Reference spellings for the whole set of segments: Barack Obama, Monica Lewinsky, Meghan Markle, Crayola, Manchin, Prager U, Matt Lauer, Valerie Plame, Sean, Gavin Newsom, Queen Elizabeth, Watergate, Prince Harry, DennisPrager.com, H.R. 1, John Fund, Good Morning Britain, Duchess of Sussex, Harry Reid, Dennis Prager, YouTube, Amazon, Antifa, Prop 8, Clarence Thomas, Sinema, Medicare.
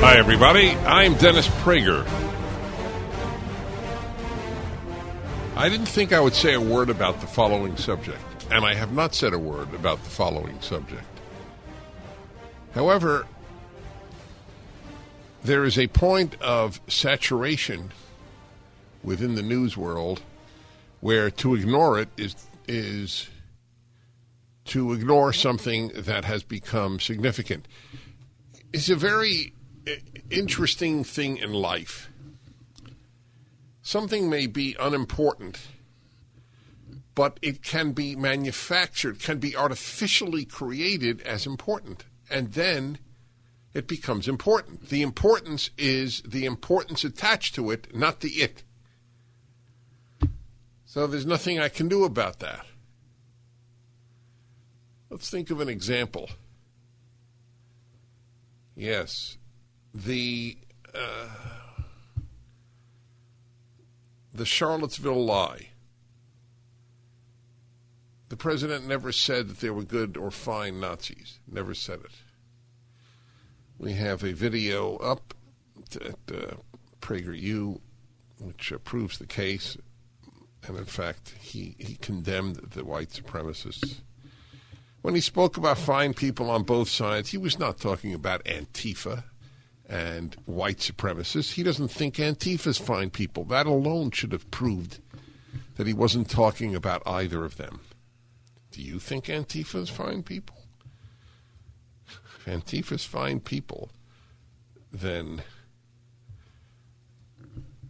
Hi, everybody. I'm Dennis Prager. I didn't think I would say a word about the following subject, and I have not said a word about the following subject. However, there is a point of saturation within the news world where to ignore it is to ignore something that has become significant. It's a very interesting thing in life. Something may be unimportant, but it can be manufactured, can be artificially created as important, and then it becomes important. The importance is the importance attached to it, not the it. So there's nothing I can do about that. Let's think of an example. Yes, the Charlottesville lie. The president never said that they were good or fine Nazis. Never said it. We have a video up at Prager U, which proves the case. And in fact, he condemned the white supremacists. When he spoke about fine people on both sides, he was not talking about Antifa and white supremacists. He doesn't think Antifa's fine people. That alone should have proved that he wasn't talking about either of them. Do you think Antifa's fine people? If Antifa's fine people, then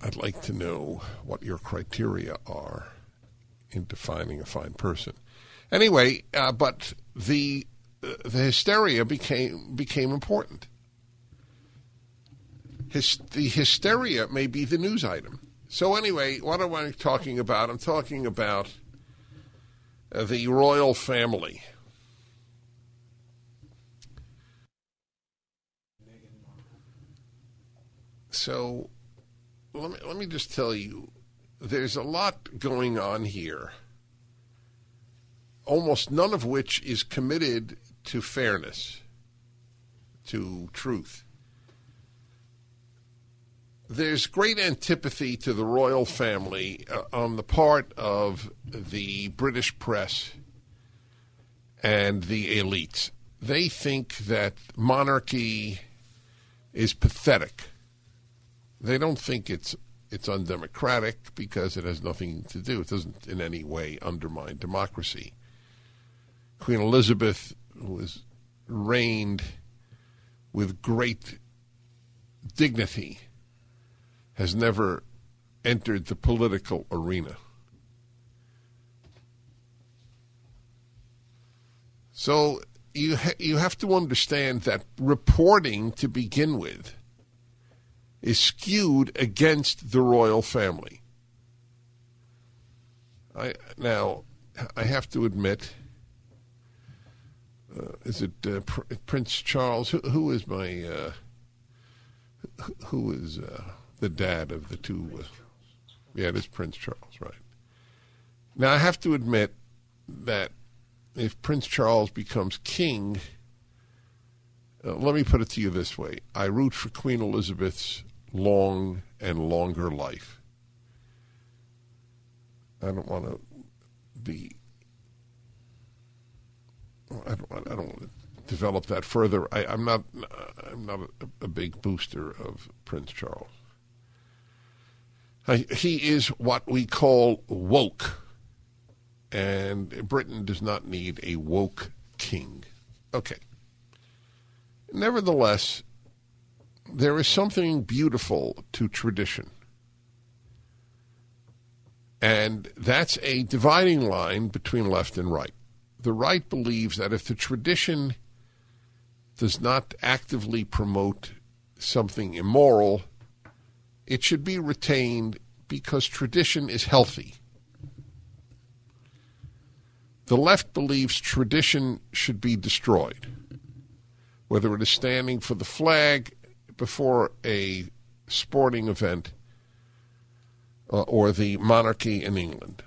I'd like to know what your criteria are in defining a fine person. Anyway, but the hysteria became important. The hysteria may be the news item. So anyway, what am I talking about? I'm talking about the royal family. So let me just tell you, there's a lot going on here, almost none of which is committed to fairness, to truth. There's great antipathy to the royal family on the part of the British press and the elites. They think that monarchy is pathetic. They don't think it's undemocratic because it has nothing to do. It doesn't in any way undermine democracy. Queen Elizabeth was reigned with great dignity, has never entered the political arena. So you have to understand that reporting to begin with is skewed against the royal family. I have to admit, is it Prince Charles? Who is the dad of the two? Yeah, it is Prince Charles, right? Now I have to admit that if Prince Charles becomes king, let me put it to you this way: I root for Queen Elizabeth's long and longer life. I don't want to develop that further. I'm not a big booster of Prince Charles. He is what we call woke, and Britain does not need a woke king. Okay. Nevertheless, there is something beautiful to tradition. And that's a dividing line between left and right. The right believes that if the tradition does not actively promote something immoral, it should be retained because tradition is healthy. The left believes tradition should be destroyed, whether it is standing for the flag before a sporting event or the monarchy in England.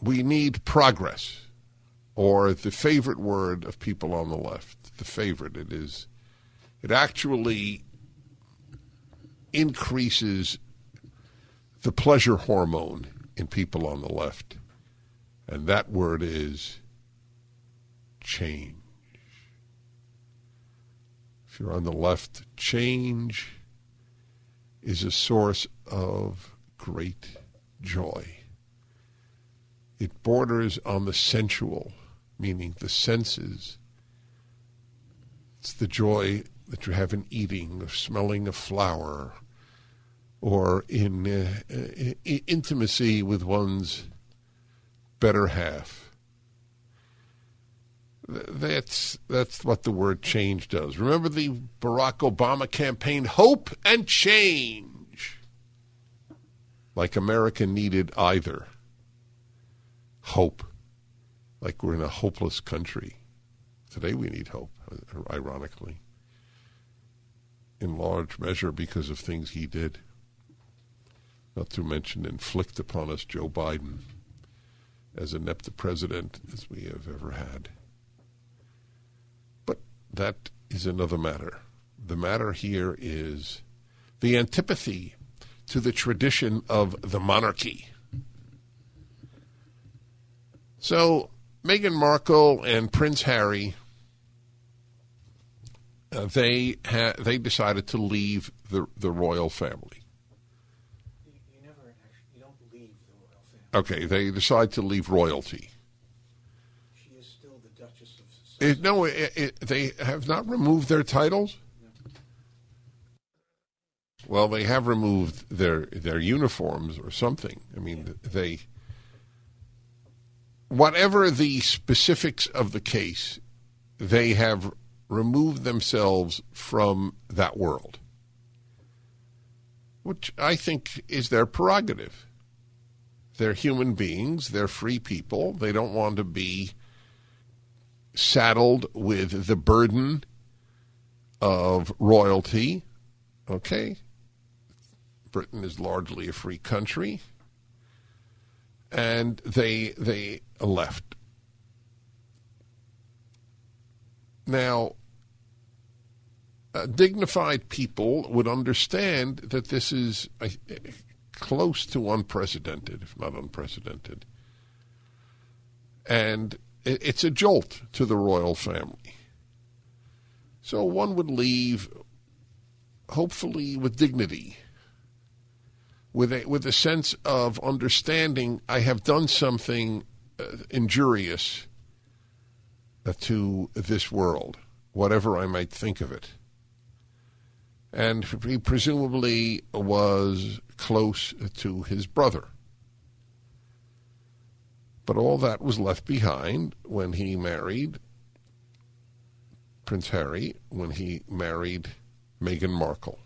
We need progress, or the favorite word of people on the left, the favorite it is. It actually increases the pleasure hormone in people on the left. And that word is change. If you're on the left, change is a source of great joy. It borders on the sensual, meaning the senses. It's the joy that you have in eating, of smelling a flower, or in intimacy with one's better half. That's what the word change does. Remember the Barack Obama campaign, hope and change. Like America needed either. Hope. Like we're in a hopeless country. Today we need hope, ironically. In large measure because of things he did. Not to mention inflict upon us Joe Biden. As inept a president as we have ever had. But that is another matter. The matter here is the antipathy to the tradition of the monarchy. So Meghan Markle and Prince Harry, they decided to leave the royal family. Okay, they decide to leave royalty. She is still the Duchess of Sussex. They have not removed their titles? No. Well, they have removed their uniforms or something. I mean, yeah. Whatever the specifics of the case, they have removed themselves from that world, which I think is their prerogative. They're human beings. They're free people. They don't want to be saddled with the burden of royalty. Okay? Britain is largely a free country. And they left. Now, dignified people would understand that this is close to unprecedented, if not unprecedented. And it's a jolt to the royal family. So one would leave, hopefully with dignity, with a sense of understanding, I have done something injurious to this world, whatever I might think of it. And he presumably was close to his brother. But all that was left behind when he married Prince Harry, when he married Meghan Markle,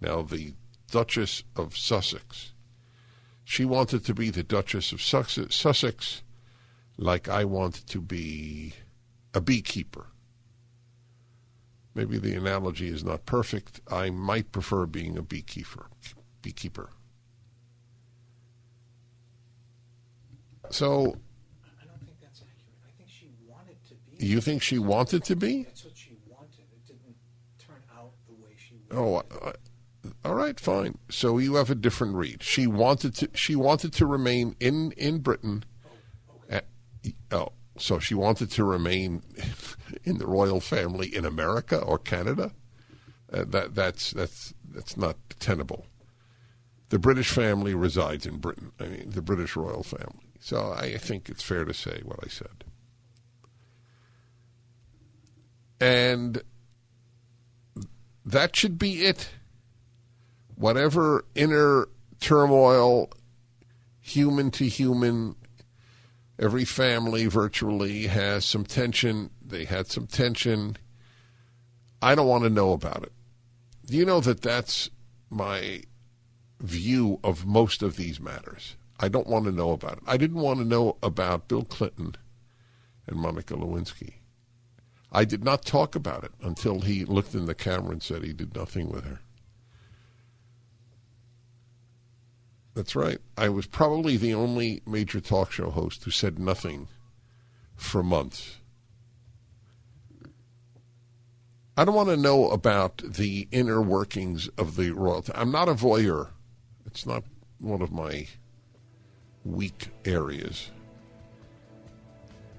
now the Duchess of Sussex. She wanted to be the Duchess of Sussex like I want to be a beekeeper. Maybe the analogy is not perfect. I might prefer being a beekeeper. So I don't think that's accurate. I think she wanted to be. You think she wanted to be? That's what she wanted. It didn't turn out the way she wanted. All right, fine. So you have a different read. She wanted to remain in Britain. Oh, okay. So she wanted to remain in the royal family in America or Canada? That's not tenable. The British family resides in Britain. I mean, the British royal family. So I think it's fair to say what I said. And that should be it. Whatever inner turmoil human to human. Every family virtually has some tension. They had some tension. I don't want to know about it. Do you know that that's my view of most of these matters? I don't want to know about it. I didn't want to know about Bill Clinton and Monica Lewinsky. I did not talk about it until he looked in the camera and said he did nothing with her. That's right. I was probably the only major talk show host who said nothing for months. I don't want to know about the inner workings of the royalty. I'm not a voyeur. It's not one of my weak areas.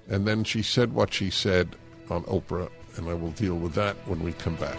And then she said what she said on Oprah, and I will deal with that when we come back.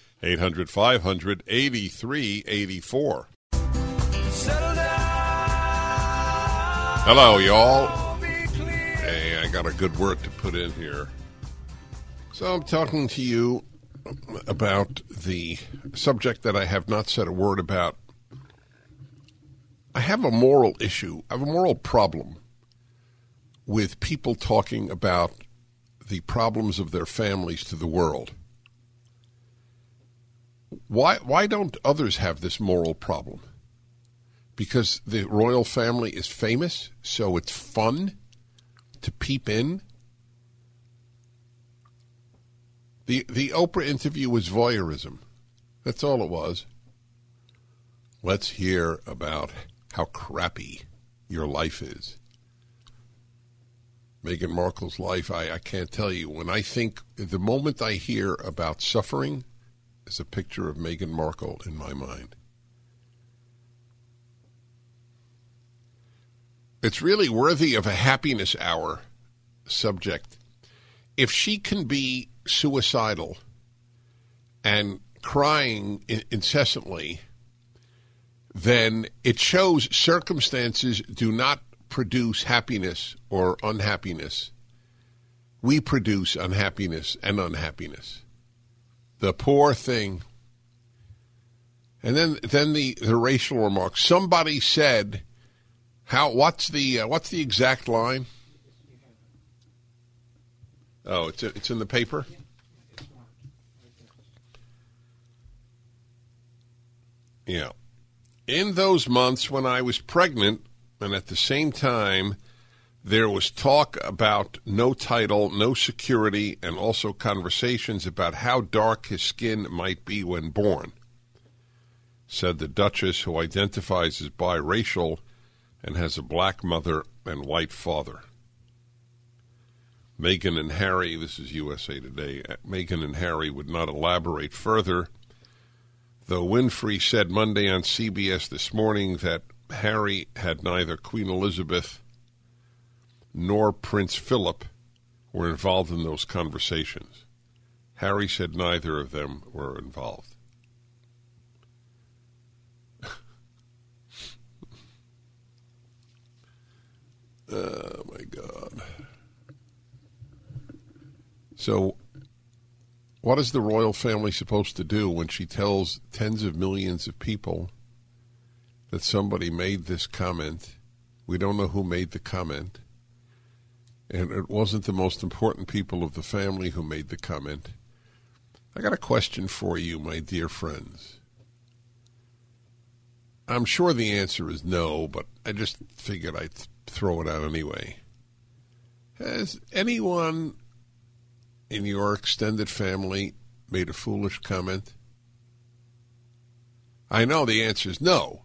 800-500-8384. Hello, y'all. Hey, I got a good word to put in here. So I'm talking to you about the subject that I have not said a word about. I have a moral issue. I have a moral problem with people talking about the problems of their families to the world. Why don't others have this moral problem? Because the royal family is famous, so it's fun to peep in? The Oprah interview was voyeurism. That's all it was. Let's hear about how crappy your life is. Meghan Markle's life, I can't tell you. When I think, the moment I hear about suffering, is a picture of Meghan Markle in my mind. It's really worthy of a happiness hour subject. If she can be suicidal and crying incessantly, then it shows circumstances do not produce happiness or unhappiness. We produce unhappiness and unhappiness. The poor thing. And then the racial remarks. Somebody said, what's the exact line? Oh, it's in the paper? Yeah. In those months when I was pregnant, and at the same time, there was talk about no title, no security, and also conversations about how dark his skin might be when born, said the Duchess, who identifies as biracial and has a black mother and white father. Meghan and Harry, this is USA Today, Meghan and Harry would not elaborate further, though Winfrey said Monday on CBS This Morning that Harry had neither Queen Elizabeth nor Prince Philip were involved in those conversations. Harry said neither of them were involved. Oh, my God. So what is the royal family supposed to do when she tells tens of millions of people that somebody made this comment? We don't know who made the comment. And it wasn't the most important people of the family who made the comment. I got a question for you, my dear friends. I'm sure the answer is no, but I just figured I'd throw it out anyway. Has anyone in your extended family made a foolish comment? I know the answer is no,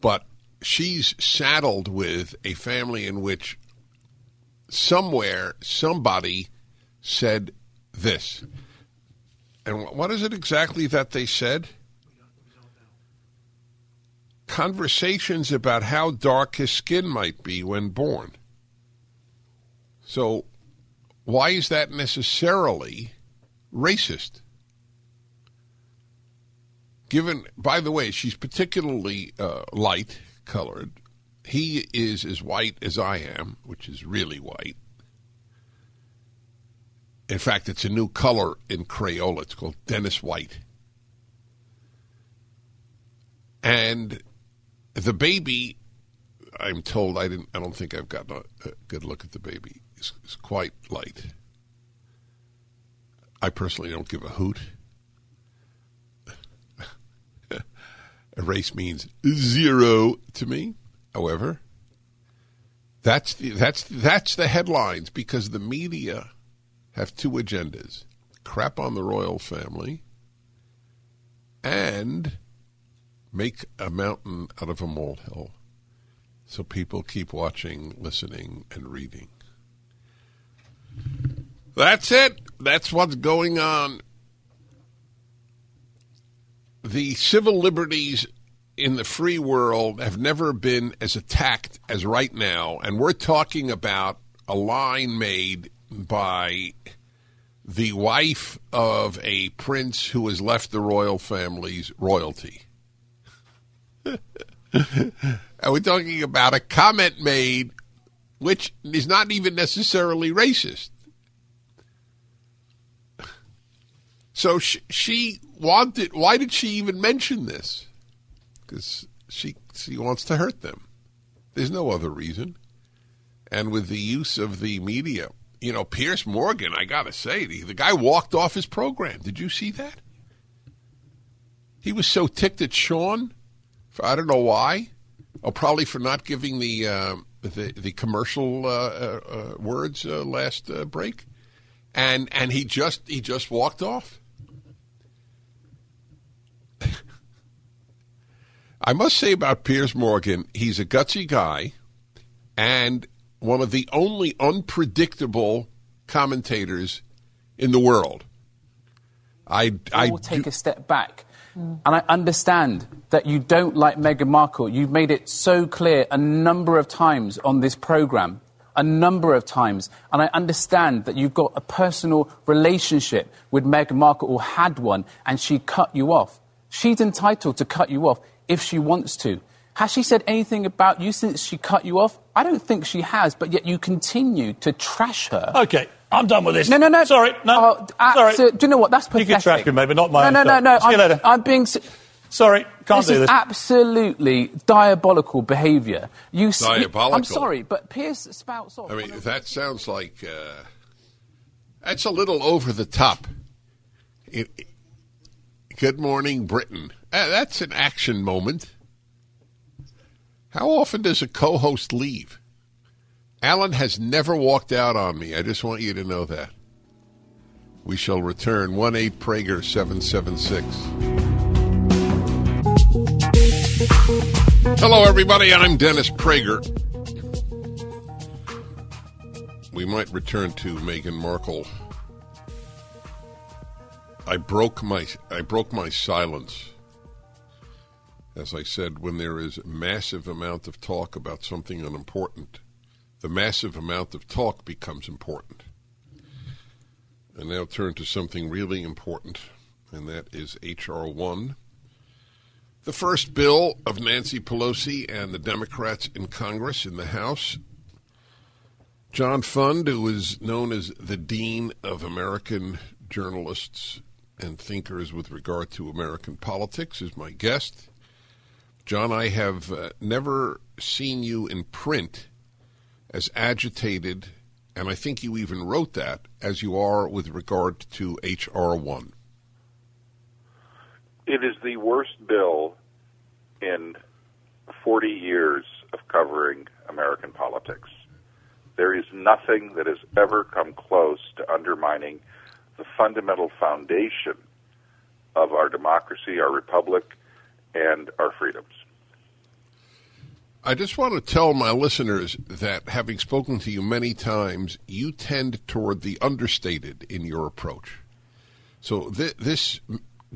but she's saddled with a family in which somewhere somebody said this. And what is it exactly that they said? Conversations about how dark his skin might be when born. So why is that necessarily racist? Given, by the way, she's particularly light colored. He is as white as I am, which is really white. In fact, it's a new color in Crayola. It's called Dennis White. And the baby, I'm told, I don't think I've gotten a good look at the baby. It's quite light. I personally don't give a hoot. Race means zero to me. However, that's the headlines, because the media have two agendas: crap on the royal family and make a mountain out of a molehill. So people keep watching, listening, and reading. That's it. That's what's going on. The civil liberties in the free world have never been as attacked as right now. And we're talking about a line made by the wife of a prince who has left the royal family's royalty. And we're talking about a comment made which is not even necessarily racist. So she wanted, why did she even mention this? Because she wants to hurt them. There's no other reason. And with the use of the media, you know, Piers Morgan, I got to say, the guy walked off his program. Did you see that? He was so ticked at Sean, for I don't know why, or probably for not giving the commercial words last break. And he just walked off. I must say about Piers Morgan, he's a gutsy guy and one of the only unpredictable commentators in the world. I will take a step back. Mm. And I understand that you don't like Meghan Markle. You've made it so clear a number of times on this programme. A number of times. And I understand that you've got a personal relationship with Meghan Markle, or had one, and she cut you off. She's entitled to cut you off if she wants to. Has she said anything about you since she cut you off? I don't think she has, but yet you continue to trash her. Okay, I'm done with this. No. Sorry, no. Sorry. So, do you know what? That's pathetic. You can trash me, maybe not my own. No. See you later. I'm being... Sorry, can't do this. This is absolutely diabolical behaviour. Diabolical? I'm sorry, but Piers spouts off. I mean, that sounds like... that's a little over the top. Good Morning Britain. That's an action moment. How often does a co-host leave? Alan has never walked out on me. I just want you to know that. We shall return. 1-8-PRAGER-776. Hello, everybody. I'm Dennis Prager. We might return to Meghan Markle. I broke my silence. As I said, when there is a massive amount of talk about something unimportant, the massive amount of talk becomes important. And now turn to something really important, and that is H.R. 1. The first bill of Nancy Pelosi and the Democrats in Congress, in the House. John Fund, who is known as the Dean of American Journalists and Thinkers with regard to American politics, is my guest. John, I have never seen you in print as agitated, and I think you even wrote that, as you are with regard to H.R. 1. It is the worst bill in 40 years of covering American politics. There is nothing that has ever come close to undermining the fundamental foundation of our democracy, our republic, and our freedoms. I just want to tell my listeners that, having spoken to you many times, you tend toward the understated in your approach. So this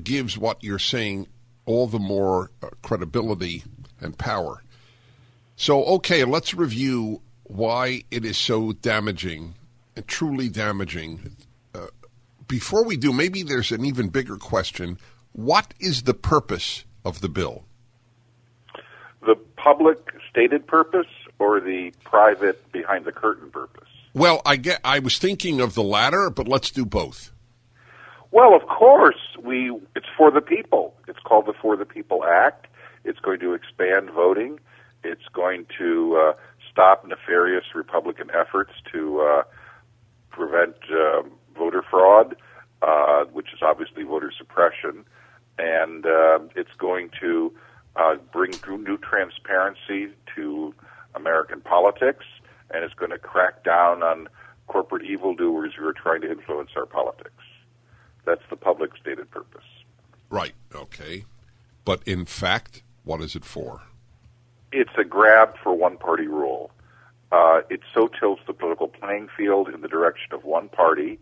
gives what you're saying all the more credibility and power. So, okay, let's review why it is so damaging, and truly damaging. Before we do, maybe there's an even bigger question. What is the purpose of the bill? The public stated purpose or the private behind-the-curtain purpose? Well, I was thinking of the latter, but let's do both. Well, of course, it's for the people. It's called the For the People Act. It's going to expand voting. It's going to stop nefarious Republican efforts to prevent voter fraud, which is obviously voter suppression, and it's going to bring new transparency to American politics, and it's going to crack down on corporate evildoers who are trying to influence our politics. That's the public stated purpose. Right, okay. But in fact, what is it for? It's a grab for one-party rule. It so tilts the political playing field in the direction of one party,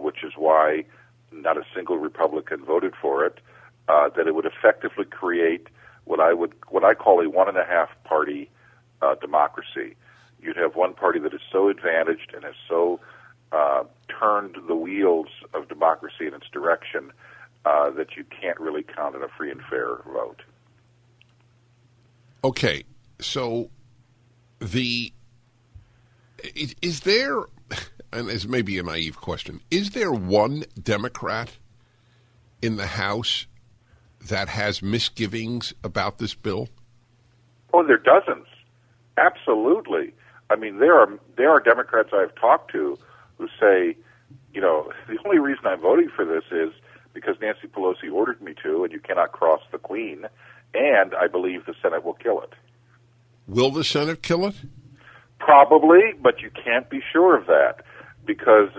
which is why not a single Republican voted for it, that it would effectively create what I call a one-and-a-half-party democracy. You'd have one party that is so advantaged and has so turned the wheels of democracy in its direction that you can't really count on a free and fair vote. Okay, so is there, and this may be a naive question, is there one Democrat in the House that has misgivings about this bill? Oh, there are dozens. Absolutely. I mean, there are Democrats I've talked to who say, you know, the only reason I'm voting for this is because Nancy Pelosi ordered me to, and you cannot cross the Queen. And I believe the Senate will kill it. Will the Senate kill it? Probably, but you can't be sure of that because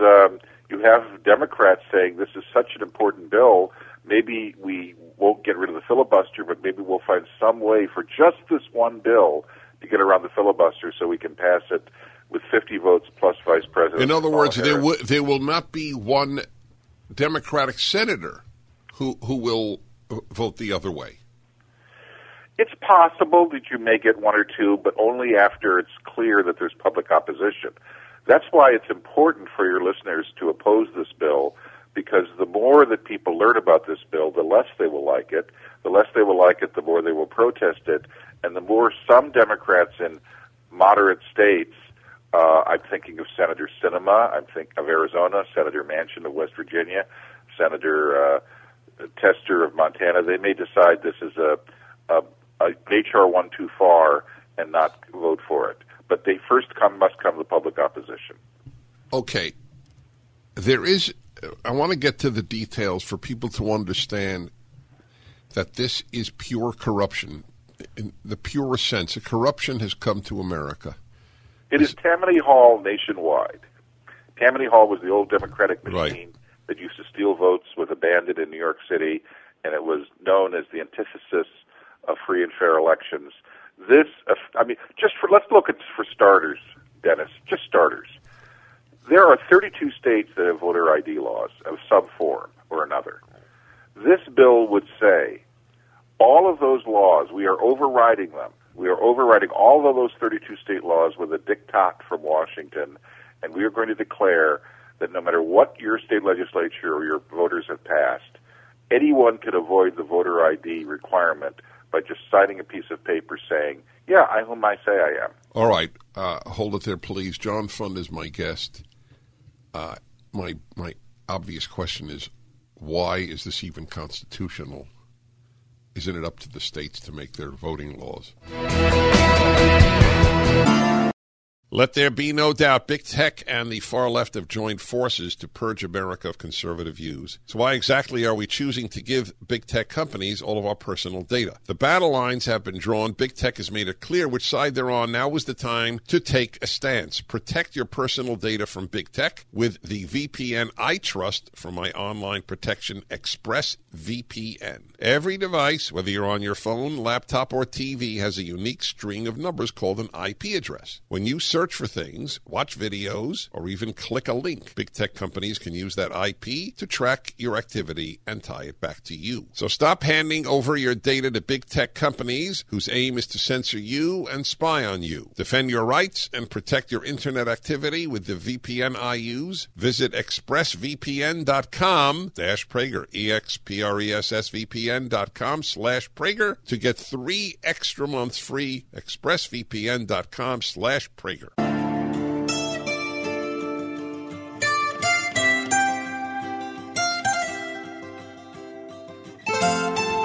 you have Democrats saying this is such an important bill. Maybe we won't get rid of the filibuster, but maybe we'll find some way for just this one bill to get around the filibuster so we can pass it with 50 votes plus Vice President. In other words, there will not be one Democratic senator who will vote the other way. It's possible that you may get one or two, but only after it's clear that there's public opposition. That's why it's important for your listeners to oppose this bill, because the more that people learn about this bill, the less they will like it. The less they will like it, the more they will protest it. And the more some Democrats in moderate states, I'm thinking of Senator Sinema, I'm thinking of Arizona, Senator Manchin of West Virginia, Senator Tester of Montana, they may decide this is H.R. 1 too far and not vote for it. But they must come the public opposition. Okay. I want to get to the details for people to understand that this is pure corruption. In the purest sense, corruption has come to America. It is Tammany Hall nationwide. Tammany Hall was the old Democratic machine that used to steal votes, was abandoned in New York City, and it was known as the antithesis of free and fair elections. Let's look at, for starters, Dennis, just starters. There are 32 states that have voter ID laws of some form or another. This bill would say all of those laws, we are overriding them. We are overriding all of those 32 state laws with a diktat from Washington, and we are going to declare that no matter what your state legislature or your voters have passed, anyone could avoid the voter ID requirement by just signing a piece of paper saying, yeah, I'm whom I say I am. All right. Hold it there, please. John Fund is my guest. My obvious question is, why is this even constitutional? Isn't it up to the states to make their voting laws? Let there be no doubt, big tech and the far left have joined forces to purge America of conservative views. So why exactly are we choosing to give big tech companies all of our personal data? The battle lines have been drawn. Big tech has made it clear which side they're on. Now is the time to take a stance. Protect your personal data from big tech with the VPN I trust for my online protection, ExpressVPN. Every device, whether you're on your phone, laptop, or TV, has a unique string of numbers called an IP address. When you search for things, watch videos, or even click a link, big tech companies can use that IP to track your activity and tie it back to you. So stop handing over your data to big tech companies whose aim is to censor you and spy on you. Defend your rights and protect your internet activity with the VPN I use. Visit expressvpn.com/Prager, expressvpn.com/Prager to get 3 extra months free, expressvpn.com/Prager.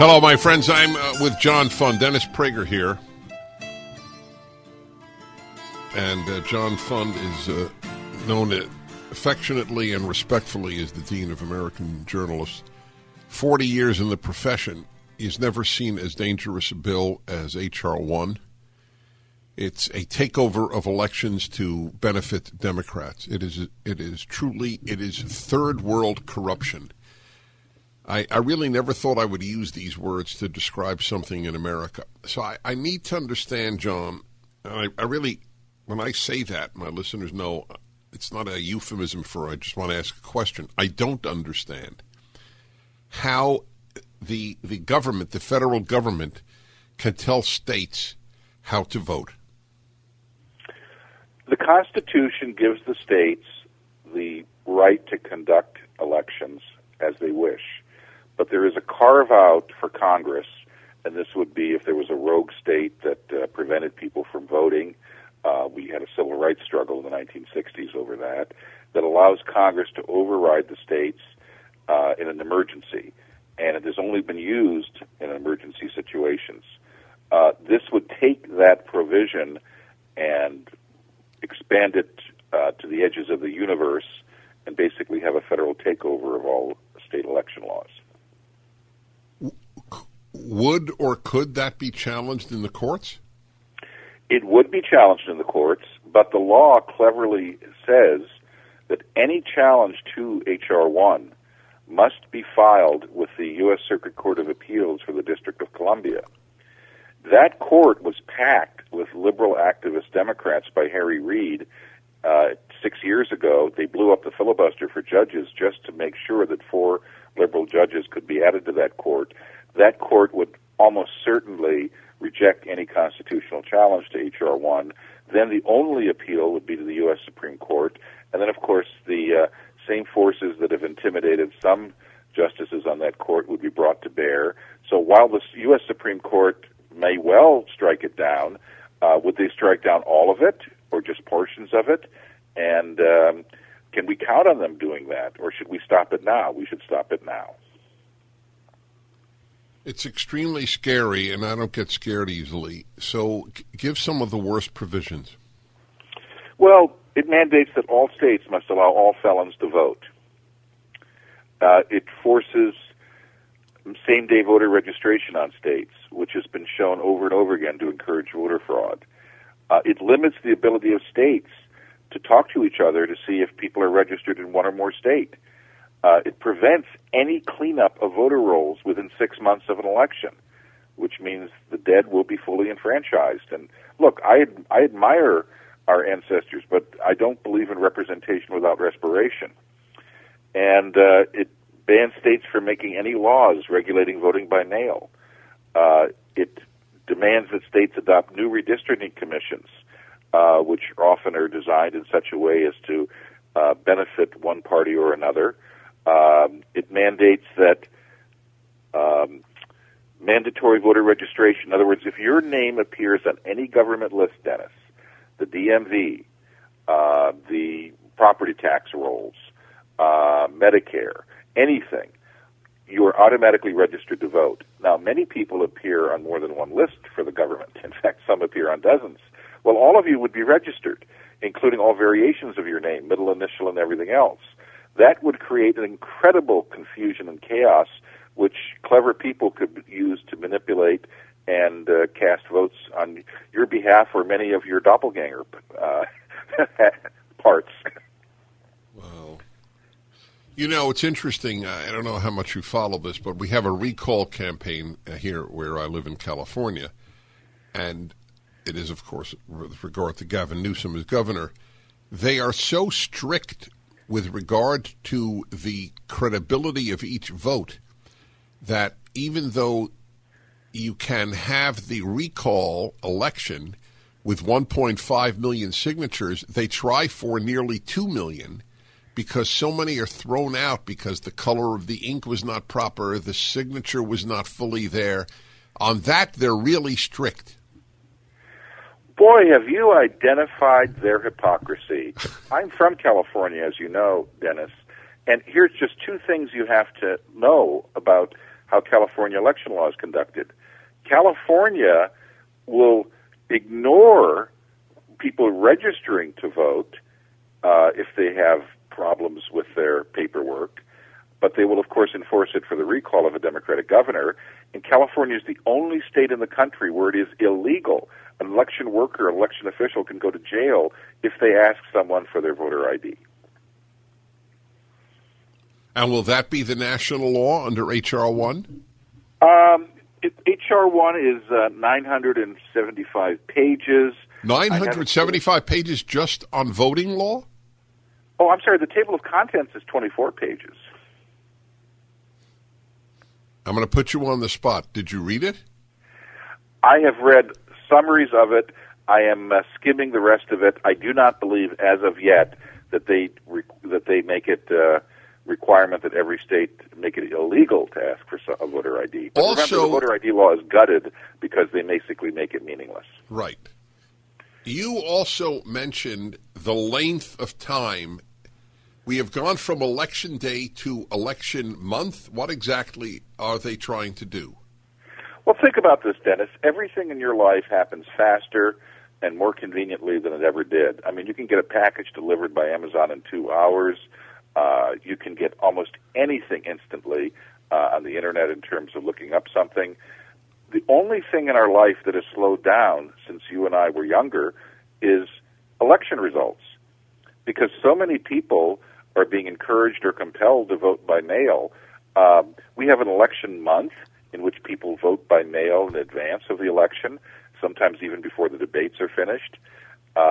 Hello, my friends. I'm with John Fund. Dennis Prager here. And John Fund is known affectionately and respectfully as the Dean of American Journalists. 40 years in the profession, he's never seen as dangerous a bill as H.R. 1. It's a takeover of elections to benefit Democrats. It is truly third world corruption. I really never thought I would use these words to describe something in America. So I need to understand, John, and I really, when I say that, my listeners know it's not a euphemism for I just want to ask a question. I don't understand how the government, the federal government, can tell states how to vote. The Constitution gives the states the right to conduct elections as they wish. But there is a carve-out for Congress, and this would be if there was a rogue state that prevented people from voting. We had a civil rights struggle in the 1960s over that allows Congress to override the states in an emergency, and it has only been used in emergency situations. This would take that provision and expand it to the edges of the universe and basically have a federal takeover of all state election laws. Would or could that be challenged in the courts? It would be challenged in the courts, but the law cleverly says that any challenge to H.R. 1 must be filed with the U.S. Circuit Court of Appeals for the District of Columbia. That court was packed with liberal activist Democrats by Harry Reid 6 years ago. They blew up the filibuster for judges just to make sure that 4 liberal judges could be added to that court. That court would almost certainly reject any constitutional challenge to H.R. 1. Then the only appeal would be to the U.S. Supreme Court. And then, of course, the same forces that have intimidated some justices on that court would be brought to bear. So while the U.S. Supreme Court may well strike it down, would they strike down all of it or just portions of it? And can we count on them doing that, or should we stop it now? We should stop it now. It's extremely scary, and I don't get scared easily. So give some of the worst provisions. Well, it mandates that all states must allow all felons to vote. It forces same-day voter registration on states, which has been shown over and over again to encourage voter fraud. It limits the ability of states to talk to each other to see if people are registered in one or more state. It prevents any cleanup of voter rolls within 6 months of an election, which means the dead will be fully enfranchised. And look, I admire our ancestors, but I don't believe in representation without respiration. And it bans states from making any laws regulating voting by mail. It demands that states adopt new redistricting commissions, which often are designed in such a way as to benefit one party or another. It mandates that mandatory voter registration, in other words, if your name appears on any government list, Dennis, the DMV, the property tax rolls, Medicare, anything, you are automatically registered to vote. Now, many people appear on more than one list for the government. In fact, some appear on dozens. Well, all of you would be registered. including all variations of your name, middle initial and everything else. That would create an incredible confusion and chaos, which clever people could use to manipulate and cast votes on your behalf or many of your doppelganger parts. Wow. You know, it's interesting. I don't know how much you follow this, but we have a recall campaign here where I live in California. And it is, of course, with regard to Gavin Newsom as governor. They are so strict with regard to the credibility of each vote that even though you can have the recall election with 1.5 million signatures, they try for nearly 2 million because so many are thrown out because the color of the ink was not proper, the signature was not fully there. On that, they're really strict. Boy, have you identified their hypocrisy. I'm from California, as you know, Dennis, and here's just two things you have to know about how California election law is conducted. California will ignore people registering to vote if they have problems with their paperwork, but they will, of course, enforce it for the recall of a Democratic governor. And California is the only state in the country where it is illegal. An election worker, an election official can go to jail if they ask someone for their voter ID. And will that be the national law under H.R. 1? H.R. 1 is 975 pages. 975 pages just on voting law? Oh, I'm sorry. The table of contents is 24 pages. I'm going to put you on the spot. Did you read it? I have read summaries of it. I am skimming the rest of it. I do not believe, as of yet, that they make it requirement that every state make it illegal to ask for a voter ID. But also, remember, the voter ID law is gutted because they basically make it meaningless. Right. You also mentioned the length of time. We have gone from election day to election month. What exactly are they trying to do? Well, think about this, Dennis. Everything in your life happens faster and more conveniently than it ever did. I mean, you can get a package delivered by Amazon in 2 hours. You can get almost anything instantly on the Internet in terms of looking up something. The only thing in our life that has slowed down since you and I were younger is election results, because so many people are being encouraged or compelled to vote by mail. We have an election month in which people vote by mail in advance of the election, sometimes even before the debates are finished.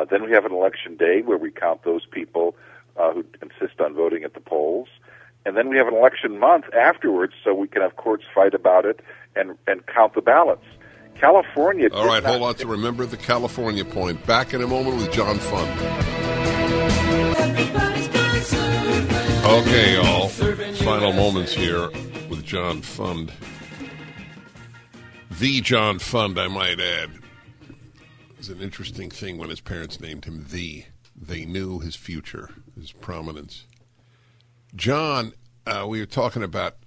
Then we have an election day where we count those people who insist on voting at the polls. And then we have an election month afterwards, so we can have courts fight about it and count the ballots. California... All right, hold on to remember the California point. Back in a moment with John Fund. Okay, y'all. Final moments here with John Fund. The John Fund, I might add. It's an interesting thing when his parents named him The. They knew his future, his prominence. John, we were talking about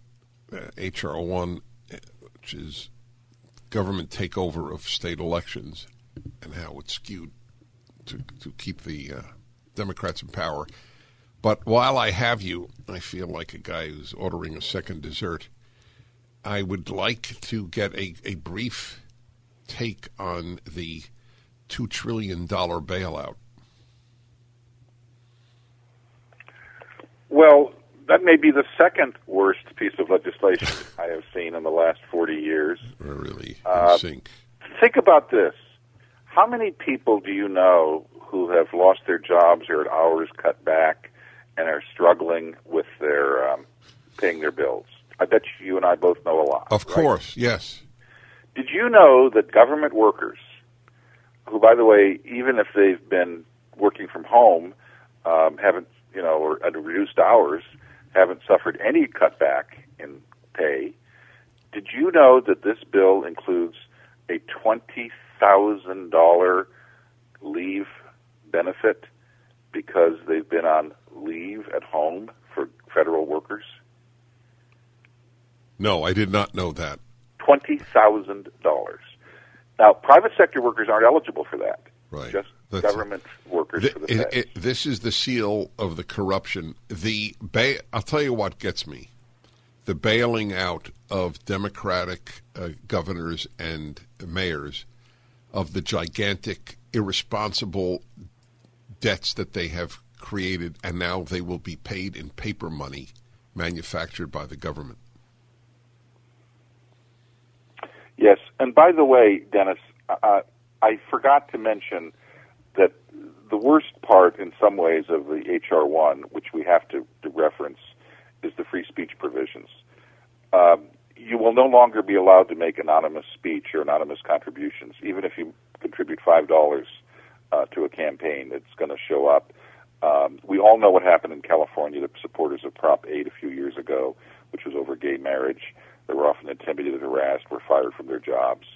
H.R. 1, which is government takeover of state elections and how it's skewed to keep the Democrats in power. But while I have you, I feel like a guy who's ordering a second dessert. I would like to get a brief take on the $2 trillion bailout. Well, that may be the second worst piece of legislation I have seen in the last 40 years. We're really in sync. Think about this. How many people do you know who have lost their jobs or at hours cut back and are struggling with their paying their bills? I bet you and I both know a lot. Of course, right? Yes. Did you know that government workers, who, by the way, even if they've been working from home, haven't, you know, or at reduced hours, haven't suffered any cutback in pay. Did you know that this bill includes a $20,000 leave benefit because they've been on leave at home for federal workers? No, I did not know that. $20,000. Now, private sector workers aren't eligible for that. Right. Just government workers. workers for the same. This is the seal of the corruption. I'll tell you what gets me. The bailing out of Democratic governors and mayors of the gigantic, irresponsible debts that they have created, and now they will be paid in paper money manufactured by the government. Yes, and by the way, Dennis, I forgot to mention that the worst part in some ways of the H.R. 1, which we have to reference, is the free speech provisions. You will no longer be allowed to make anonymous speech or anonymous contributions. Even if you contribute $5 to a campaign, it's going to show up. We all know what happened in California to supporters of Prop 8 a few years ago, which was over gay marriage. They were often intimidated, harassed, were fired from their jobs.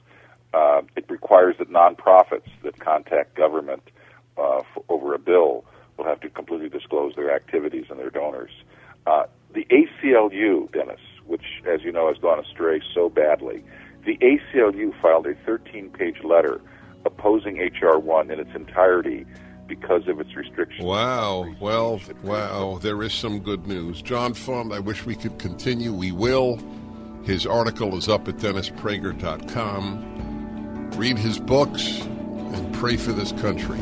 It requires that nonprofits that contact government over a bill will have to completely disclose their activities and their donors. The ACLU, Dennis, which, as you know, has gone astray so badly, the ACLU filed a 13-page letter opposing H.R. 1 in its entirety because of its restrictions. Wow, there is some good news. John Fund, I wish we could continue. We will. His article is up at DennisPrager.com. Read his books and pray for this country.